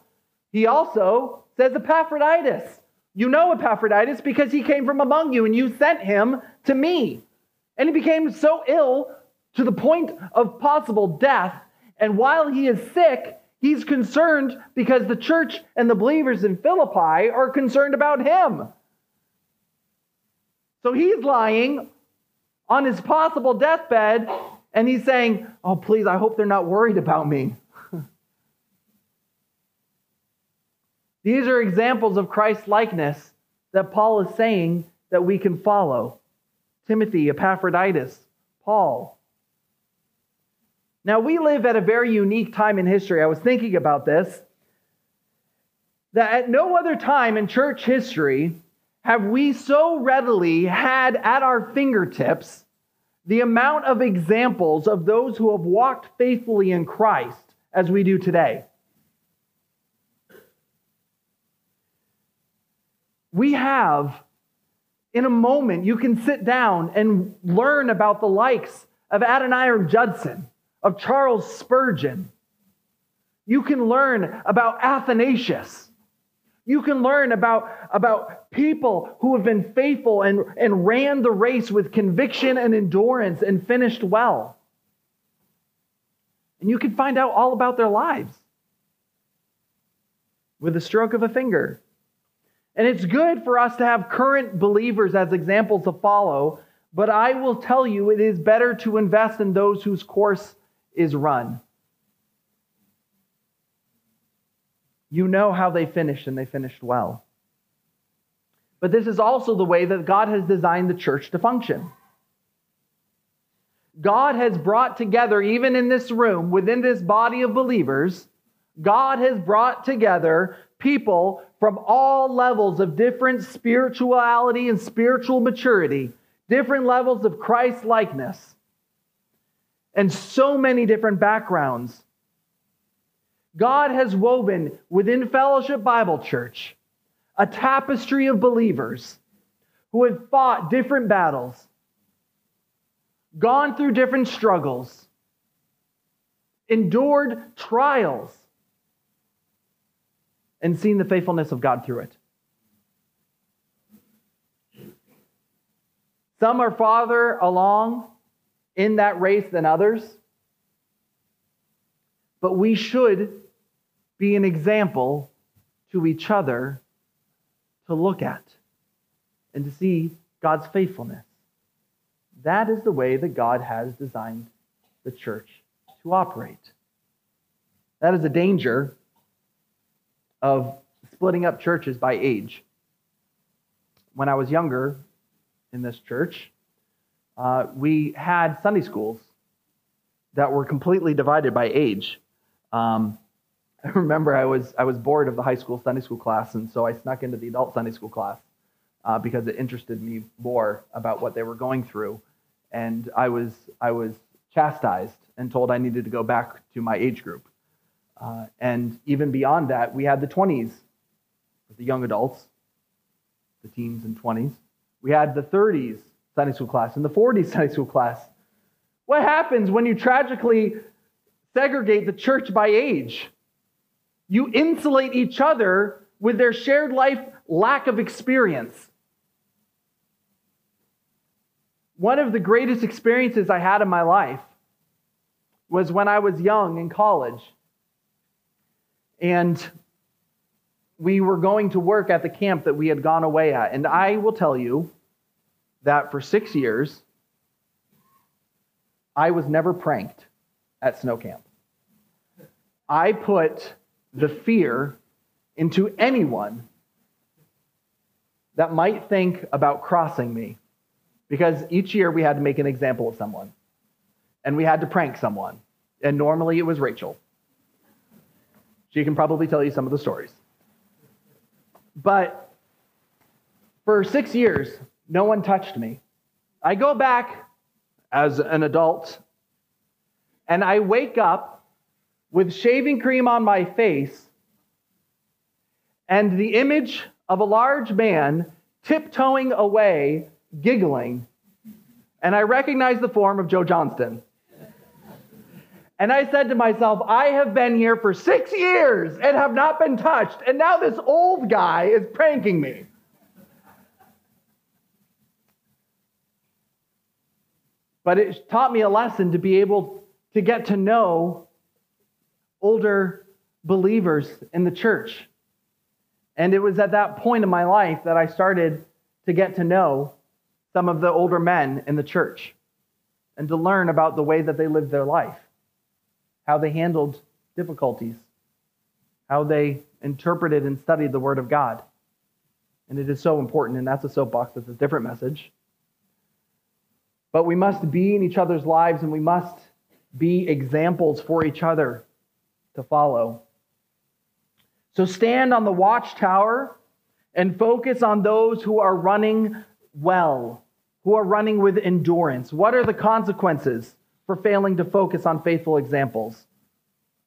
He also says Epaphroditus. You know Epaphroditus because he came from among you and you sent him to me. And he became so ill to the point of possible death. And while he is sick, he's concerned because the church and the believers in Philippi are concerned about him. So he's lying on his possible deathbed, and he's saying, oh, please, I hope they're not worried about me. These are examples of Christ likeness that Paul is saying that we can follow. Timothy, Epaphroditus, Paul. Now, we live at a very unique time in history. I was thinking about this, that at no other time in church history have we so readily had at our fingertips the amount of examples of those who have walked faithfully in Christ as we do today. We have, in a moment, you can sit down and learn about the likes of Adoniram Judson, of Charles Spurgeon. You can learn about Athanasius. You can learn about, about people who have been faithful and, and ran the race with conviction and endurance and finished well. And you can find out all about their lives with a stroke of a finger. And it's good for us to have current believers as examples to follow, but I will tell you it is better to invest in those whose course is run. You know how they finished, and they finished well. But this is also the way that God has designed the church to function. God has brought together, even in this room, within this body of believers, God has brought together people from all levels of different spirituality and spiritual maturity, different levels of Christ-likeness, and so many different backgrounds. God has woven within Fellowship Bible Church a tapestry of believers who have fought different battles, gone through different struggles, endured trials, and seen the faithfulness of God through it. Some are farther along in that race than others, but we should be an example to each other to look at and to see God's faithfulness. That is the way that God has designed the church to operate. That is a danger of splitting up churches by age. When I was younger in this church, uh, we had Sunday schools that were completely divided by age. Um, I remember I was I was bored of the high school Sunday school class, and so I snuck into the adult Sunday school class uh, because it interested me more about what they were going through. And I was I was chastised and told I needed to go back to my age group. Uh, and even beyond that, we had the twenties with the young adults, the teens and twenties. We had the thirties Sunday school class and the forties Sunday school class. What happens when you tragically segregate the church by age? You insulate each other with their shared life lack of experience. One of the greatest experiences I had in my life was when I was young in college. And we were going to work at the camp that we had gone away at. And I will tell you that for six years, I was never pranked at snow camp. I put the fear into anyone that might think about crossing me, because each year we had to make an example of someone and we had to prank someone. And normally it was Rachel. She can probably tell you some of the stories. But for six years, no one touched me. I go back as an adult and I wake up with shaving cream on my face and the image of a large man tiptoeing away, giggling. And I recognize the form of Joe Johnston. And I said to myself, I have been here for six years and have not been touched. And now this old guy is pranking me. But it taught me a lesson to be able to get to know older believers in the church. And it was at that point in my life that I started to get to know some of the older men in the church and to learn about the way that they lived their life, how they handled difficulties, how they interpreted and studied the Word of God. And it is so important, and that's a soapbox, that's a different message. But we must be in each other's lives, and we must be examples for each other to follow. So stand on the watchtower and focus on those who are running well, who are running with endurance. What are the consequences for failing to focus on faithful examples?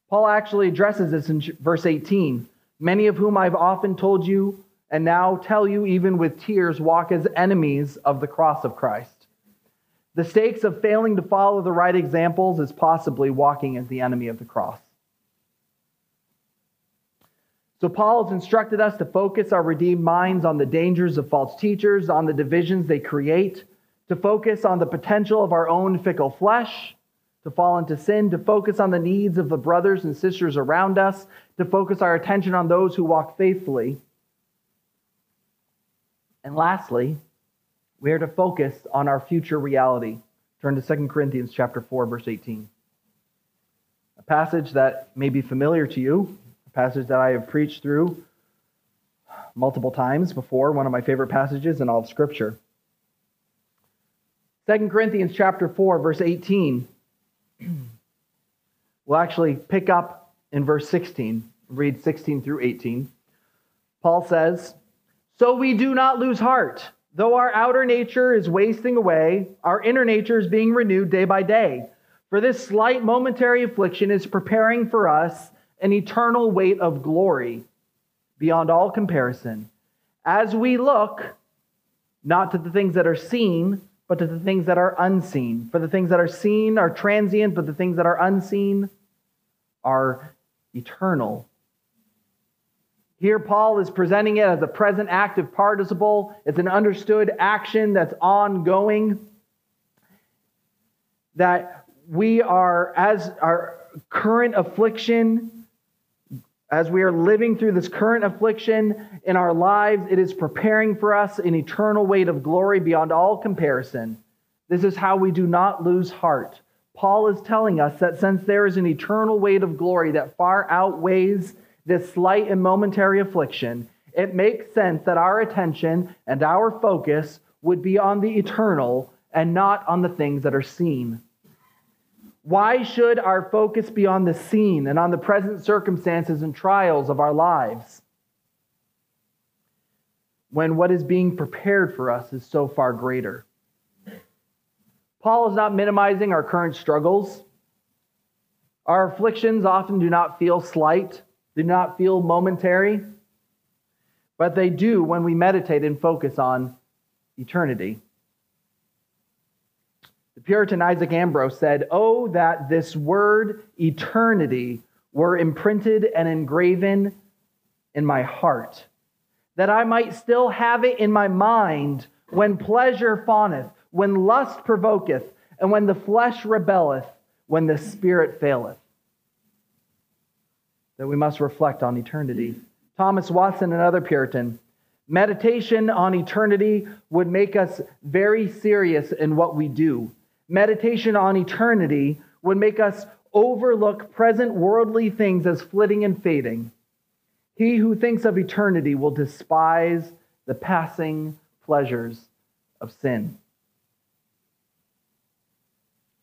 Paul actually addresses this in verse eighteen. Many of whom I've often told you and now tell you even with tears walk as enemies of the cross of Christ. The stakes of failing to follow the right examples is possibly walking as the enemy of the cross. So Paul has instructed us to focus our redeemed minds on the dangers of false teachers, on the divisions they create, to focus on the potential of our own fickle flesh, to fall into sin, to focus on the needs of the brothers and sisters around us, to focus our attention on those who walk faithfully. And lastly, we are to focus on our future reality. Turn to Second Corinthians chapter four, verse eighteen. A passage that may be familiar to you, a passage that I have preached through multiple times before, one of my favorite passages in all of Scripture. Second Corinthians chapter four, verse eighteen. We'll actually pick up in verse sixteen, read sixteen through eighteen. Paul says, "So we do not lose heart. Though our outer nature is wasting away, our inner nature is being renewed day by day. For this slight momentary affliction is preparing for us an eternal weight of glory beyond all comparison, as we look not to the things that are seen, but to the things that are unseen. For the things that are seen are transient, but the things that are unseen are eternal." Here Paul is presenting it as a present active participle. It's an understood action that's ongoing, that we are, as our current affliction, as we are living through this current affliction in our lives, it is preparing for us an eternal weight of glory beyond all comparison. This is how we do not lose heart. Paul is telling us that since there is an eternal weight of glory that far outweighs this slight and momentary affliction, it makes sense that our attention and our focus would be on the eternal and not on the things that are seen. Why should our focus be on the seen and on the present circumstances and trials of our lives, when what is being prepared for us is so far greater? Paul is not minimizing our current struggles. Our afflictions often do not feel slight, do not feel momentary, but they do when we meditate and focus on eternity. The Puritan Isaac Ambrose said, "Oh, that this word eternity were imprinted and engraven in my heart, that I might still have it in my mind when pleasure fawneth, when lust provoketh, and when the flesh rebelleth, when the spirit faileth." That we must reflect on eternity. Thomas Watson, another Puritan, meditation on eternity would make us very serious in what we do. Meditation on eternity would make us overlook present worldly things as flitting and fading. He who thinks of eternity will despise the passing pleasures of sin.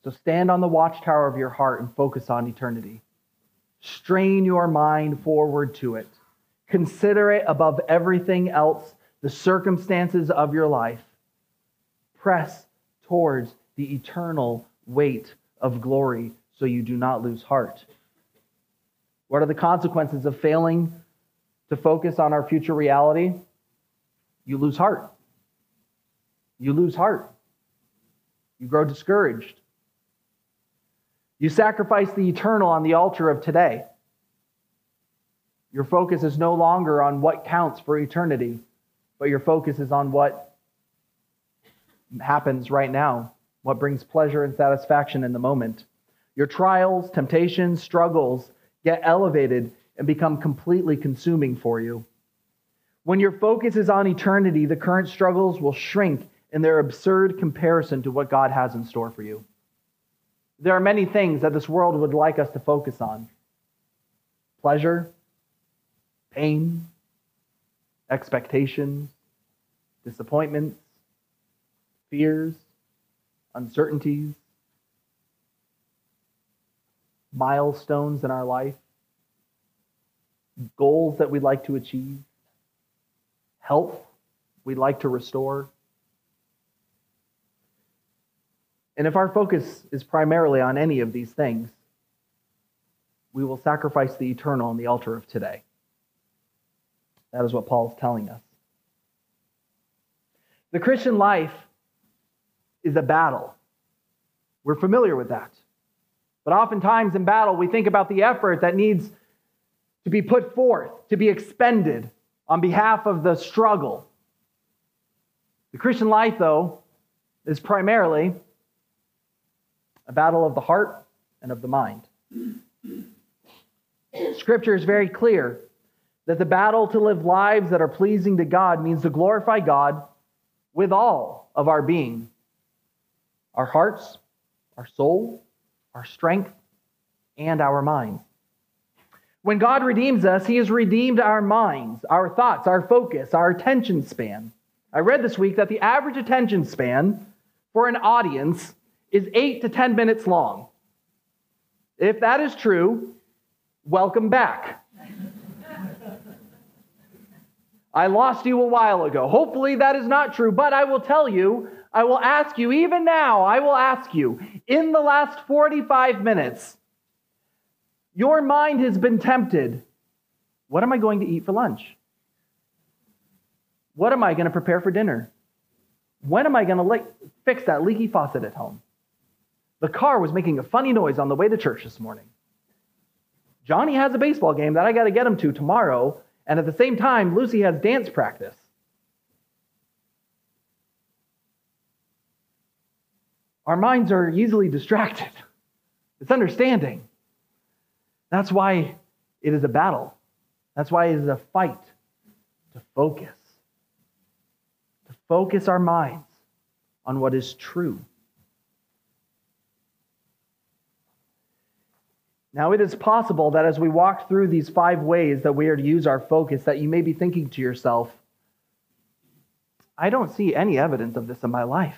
So stand on the watchtower of your heart and focus on eternity. Strain your mind forward to it. Consider it above everything else, the circumstances of your life. Press towards the eternal weight of glory so you do not lose heart. What are the consequences of failing to focus on our future reality? You lose heart. You lose heart. You grow discouraged. You sacrifice the eternal on the altar of today. Your focus is no longer on what counts for eternity, but your focus is on what happens right now, what brings pleasure and satisfaction in the moment. Your trials, temptations, struggles get elevated and become completely consuming for you. When your focus is on eternity, the current struggles will shrink in their absurd comparison to what God has in store for you. There are many things that this world would like us to focus on. Pleasure, pain, expectations, disappointments, fears, uncertainties, milestones in our life, goals that we'd like to achieve, health we'd like to restore. And if our focus is primarily on any of these things, we will sacrifice the eternal on the altar of today. That is what Paul is telling us. The Christian life is a battle. We're familiar with that. But oftentimes in battle, we think about the effort that needs to be put forth, to be expended on behalf of the struggle. The Christian life, though, is primarily a battle of the heart and of the mind. Scripture is very clear that the battle to live lives that are pleasing to God means to glorify God with all of our being, our hearts, our soul, our strength, and our minds. When God redeems us, He has redeemed our minds, our thoughts, our focus, our attention span. I read this week that the average attention span for an audience is eight to ten minutes long. If that is true, welcome back. I lost you a while ago. Hopefully that is not true, but I will tell you, I will ask you, even now, I will ask you, in the last forty-five minutes, your mind has been tempted. What am I going to eat for lunch? What am I going to prepare for dinner? When am I going to le- fix that leaky faucet at home? The car was making a funny noise on the way to church this morning. Johnny has a baseball game that I got to get him to tomorrow, and at the same time, Lucy has dance practice. Our minds are easily distracted. It's understanding. That's why it is a battle. That's why it is a fight to focus. To focus our minds on what is true. Now, it is possible that as we walk through these five ways that we are to use our focus, that you may be thinking to yourself, I don't see any evidence of this in my life.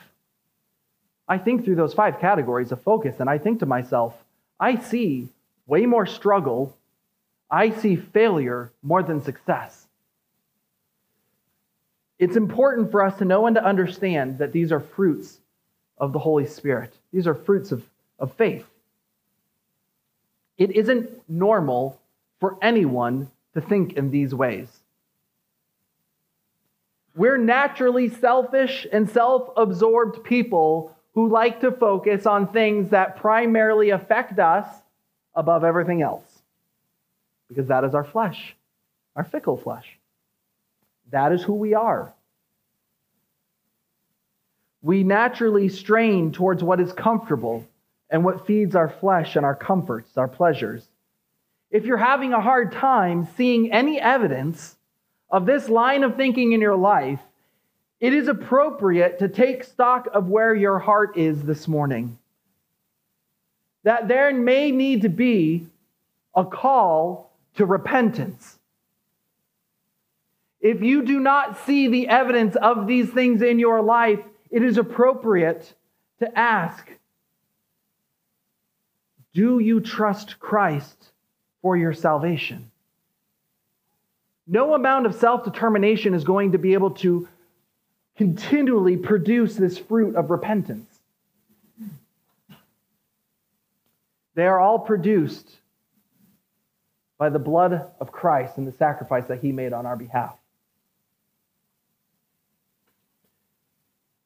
I think through those five categories of focus, and I think to myself, I see way more struggle. I see failure more than success. It's important for us to know and to understand that these are fruits of the Holy Spirit. These are fruits of, of faith. It isn't normal for anyone to think in these ways. We're naturally selfish and self-absorbed people who like to focus on things that primarily affect us above everything else. Because that is our flesh, our fickle flesh. That is who we are. We naturally strain towards what is comfortable and what feeds our flesh and our comforts, our pleasures. If you're having a hard time seeing any evidence of this line of thinking in your life, it is appropriate to take stock of where your heart is this morning. That there may need to be a call to repentance. If you do not see the evidence of these things in your life, it is appropriate to ask, do you trust Christ for your salvation? No amount of self-determination is going to be able to continually produce this fruit of repentance. They are all produced by the blood of Christ and the sacrifice that He made on our behalf.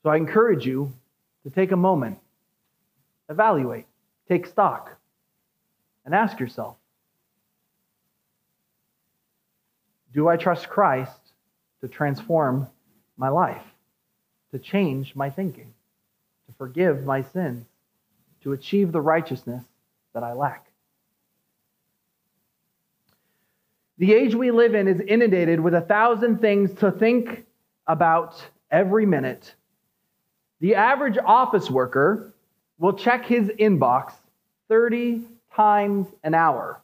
So I encourage you to take a moment, evaluate, take stock, and ask yourself, do I trust Christ to transform my life, to change my thinking, to forgive my sins, to achieve the righteousness that I lack? The age we live in is inundated with a thousand things to think about every minute. The average office worker will check his inbox thirty times an hour.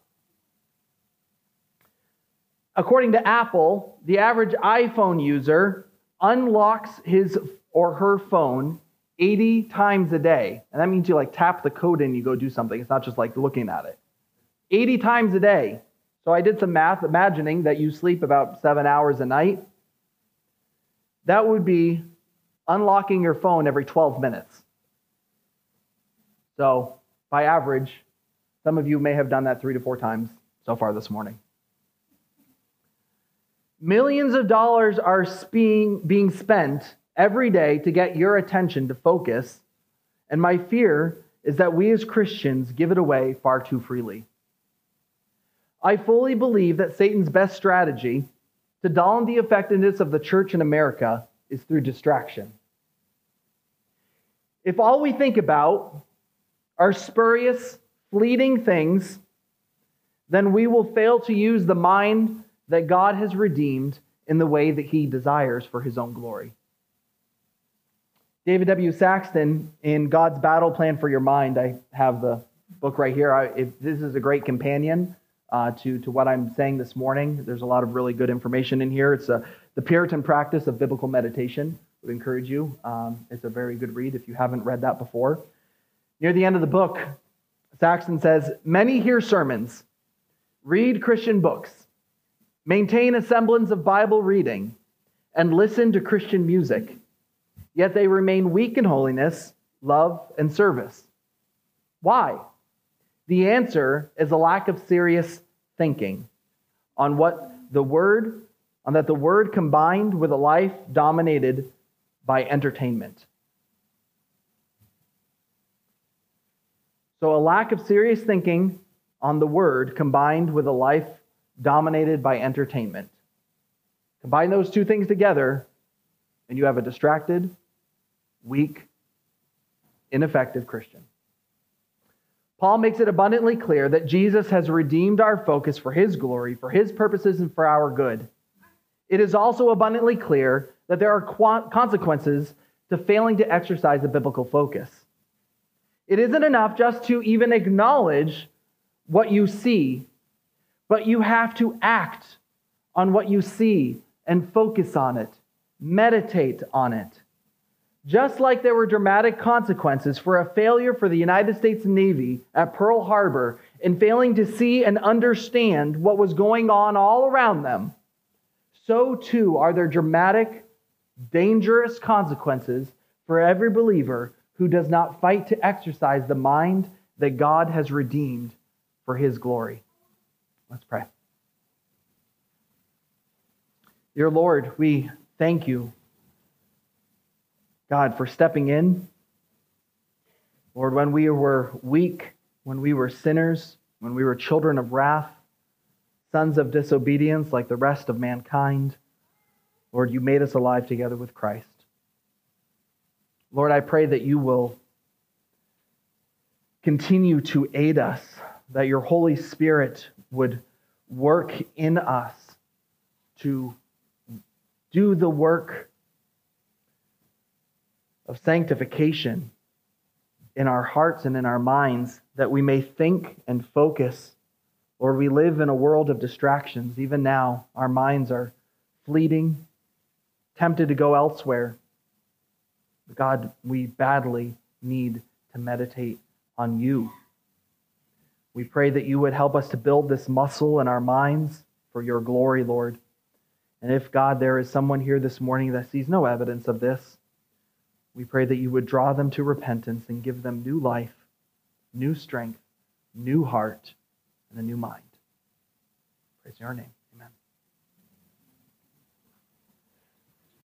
According to Apple, the average iPhone user unlocks his or her phone eighty times a day. And that means you like tap the code in, you go do something. It's not just like looking at it. eighty times a day. So I did some math, imagining that you sleep about seven hours a night. That would be unlocking your phone every twelve minutes. So by average, some of you may have done that three to four times so far this morning. Millions of dollars are being, being spent every day to get your attention to focus, and my fear is that we as Christians give it away far too freely. I fully believe that Satan's best strategy to dull the effectiveness of the church in America is through distraction. If all we think about are spurious, fleeting things, then we will fail to use the mind that God has redeemed in the way that He desires for His own glory. David W. Saxton, in God's Battle Plan for Your Mind, I have the book right here. I, if this is a great companion uh, to, to what I'm saying this morning. There's a lot of really good information in here. It's a, the Puritan Practice of Biblical Meditation. I would encourage you. Um, it's a very good read if you haven't read that before. Near the end of the book, Saxton says, "Many hear sermons, read Christian books, maintain a semblance of Bible reading, and listen to Christian music. Yet they remain weak in holiness, love, and service. Why? The answer is a lack of serious thinking on what the word, on that the word combined with a life dominated by entertainment." So a lack of serious thinking on the word combined with a life dominated by entertainment. Combine those two things together, and you have a distracted, weak, ineffective Christian. Paul makes it abundantly clear that Jesus has redeemed our focus for his glory, for his purposes, and for our good. It is also abundantly clear that there are consequences to failing to exercise a biblical focus. It isn't enough just to even acknowledge what you see, but you have to act on what you see and focus on it, meditate on it. Just like there were dramatic consequences for a failure for the United States Navy at Pearl Harbor in failing to see and understand what was going on all around them, so too are there dramatic, dangerous consequences for every believer who does not fight to exercise the mind that God has redeemed for his glory. Let's pray. Dear Lord, we thank you, God, for stepping in. Lord, when we were weak, when we were sinners, when we were children of wrath, sons of disobedience like the rest of mankind, Lord, you made us alive together with Christ. Lord, I pray that you will continue to aid us, that your Holy Spirit would work in us to do the work of sanctification in our hearts and in our minds, that we may think and focus. Lord, we live in a world of distractions. Even now, our minds are fleeting, tempted to go elsewhere. God, we badly need to meditate on you. We pray that you would help us to build this muscle in our minds for your glory, Lord. And if, God, there is someone here this morning that sees no evidence of this, we pray that you would draw them to repentance and give them new life, new strength, new heart, and a new mind. Praise your name. Amen.